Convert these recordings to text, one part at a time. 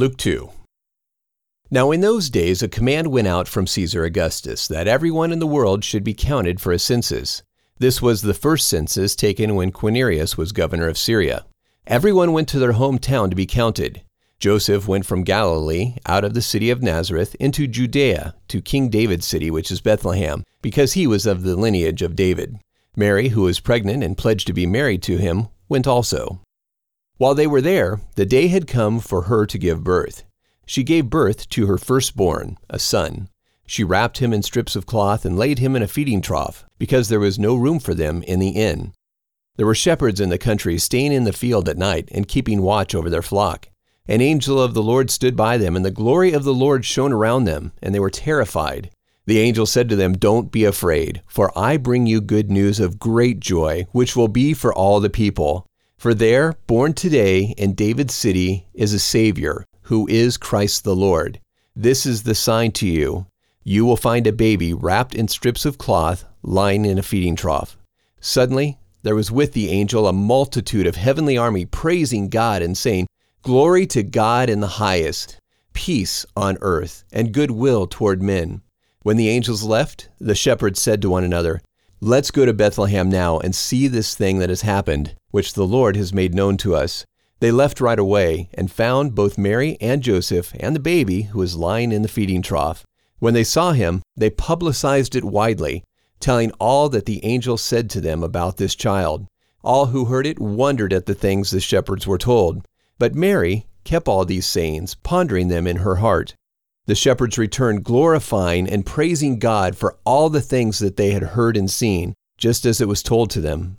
Luke 2. Now in those days a command went out from Caesar Augustus that everyone in the world should be counted for a census. This was the first census taken when Quirinius was governor of Syria. Everyone went to their hometown to be counted. Joseph went from Galilee, out of the city of Nazareth, into Judea, to King David's city, which is Bethlehem, because he was of the lineage of David. Mary, who was pregnant and pledged to be married to him, went also. While they were there, the day had come for her to give birth. She gave birth to her firstborn, a son. She wrapped him in strips of cloth and laid him in a feeding trough, because there was no room for them in the inn. There were shepherds in the country staying in the field at night and keeping watch over their flock. An angel of the Lord stood by them, and the glory of the Lord shone around them, and they were terrified. The angel said to them, "Don't be afraid, for I bring you good news of great joy, which will be for all the people. For there, born today in David's city, is a Savior, who is Christ the Lord. This is the sign to you. You will find a baby wrapped in strips of cloth, lying in a feeding trough." Suddenly, there was with the angel a multitude of heavenly army praising God and saying, "Glory to God in the highest, peace on earth, and goodwill toward men." When the angels left, the shepherds said to one another, "Let's go to Bethlehem now and see this thing that has happened, which the Lord has made known to us." They left right away and found both Mary and Joseph and the baby who was lying in the feeding trough. When they saw him, they publicized it widely, telling all that the angel said to them about this child. All who heard it wondered at the things the shepherds were told. But Mary kept all these sayings, pondering them in her heart. The shepherds returned, glorifying and praising God for all the things that they had heard and seen, just as it was told to them.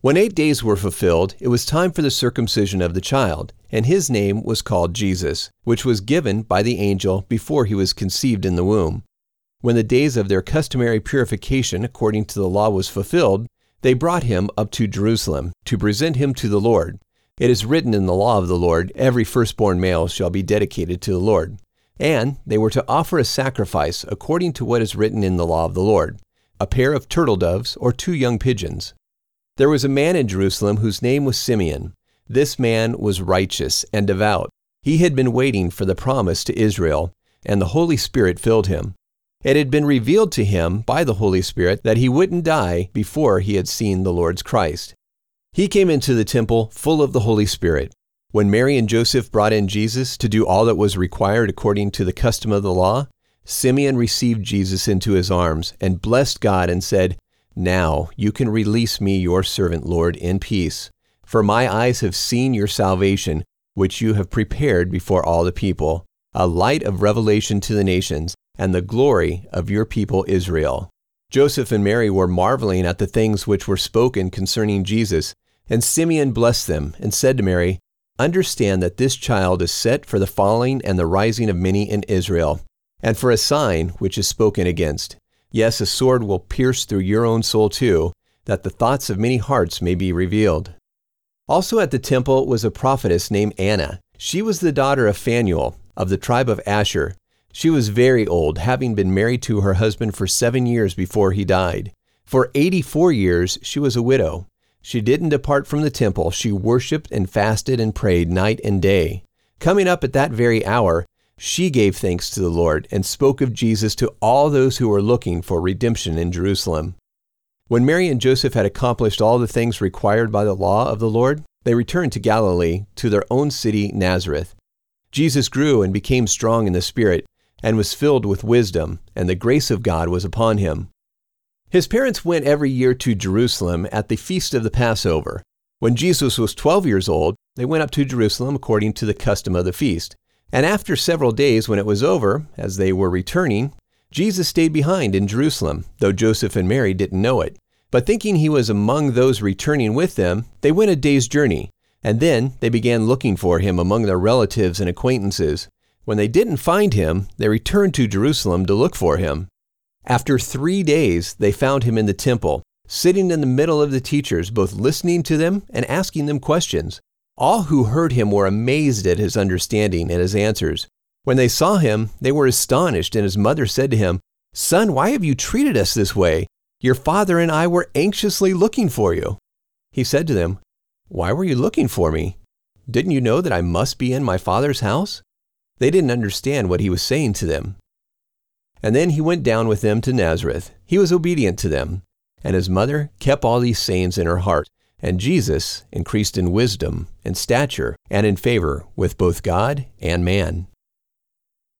When 8 days were fulfilled, it was time for the circumcision of the child, and his name was called Jesus, which was given by the angel before he was conceived in the womb. When the days of their customary purification according to the law was fulfilled, they brought him up to Jerusalem to present him to the Lord. It is written in the law of the Lord, "Every firstborn male shall be dedicated to the Lord." And they were to offer a sacrifice according to what is written in the law of the Lord, a pair of turtle doves or 2 young pigeons. There was a man in Jerusalem whose name was Simeon. This man was righteous and devout. He had been waiting for the promise to Israel, and the Holy Spirit filled him. It had been revealed to him by the Holy Spirit that he wouldn't die before he had seen the Lord's Christ. He came into the temple full of the Holy Spirit. When Mary and Joseph brought in Jesus to do all that was required according to the custom of the law, Simeon received Jesus into his arms and blessed God and said, "Now you can release me, your servant, Lord, in peace. For my eyes have seen your salvation, which you have prepared before all the people, a light of revelation to the nations, and the glory of your people Israel." Joseph and Mary were marveling at the things which were spoken concerning Jesus, and Simeon blessed them and said to Mary, "Understand that this child is set for the falling and the rising of many in Israel, and for a sign which is spoken against. Yes, a sword will pierce through your own soul too, that the thoughts of many hearts may be revealed." Also at the temple was a prophetess named Anna. She was the daughter of Phanuel, of the tribe of Asher. She was very old, having been married to her husband for 7 years before he died. For 84 years she was a widow. She didn't depart from the temple. She worshipped and fasted and prayed night and day. Coming up at that very hour, she gave thanks to the Lord and spoke of Jesus to all those who were looking for redemption in Jerusalem. When Mary and Joseph had accomplished all the things required by the law of the Lord, they returned to Galilee, to their own city, Nazareth. Jesus grew and became strong in the Spirit and was filled with wisdom, and the grace of God was upon him. His parents went every year to Jerusalem at the feast of the Passover. When Jesus was 12 years old, they went up to Jerusalem according to the custom of the feast. And after several days when it was over, as they were returning, Jesus stayed behind in Jerusalem, though Joseph and Mary didn't know it. But thinking he was among those returning with them, they went a day's journey. And then they began looking for him among their relatives and acquaintances. When they didn't find him, they returned to Jerusalem to look for him. After 3 days, they found him in the temple, sitting in the middle of the teachers, both listening to them and asking them questions. All who heard him were amazed at his understanding and his answers. When they saw him, they were astonished, and his mother said to him, "Son, why have you treated us this way? Your father and I were anxiously looking for you." He said to them, "Why were you looking for me? Didn't you know that I must be in my Father's house? They didn't understand what he was saying to them. And then he went down with them to Nazareth. He was obedient to them, and his mother kept all these sayings in her heart. And Jesus increased in wisdom and stature and in favor with both God and man.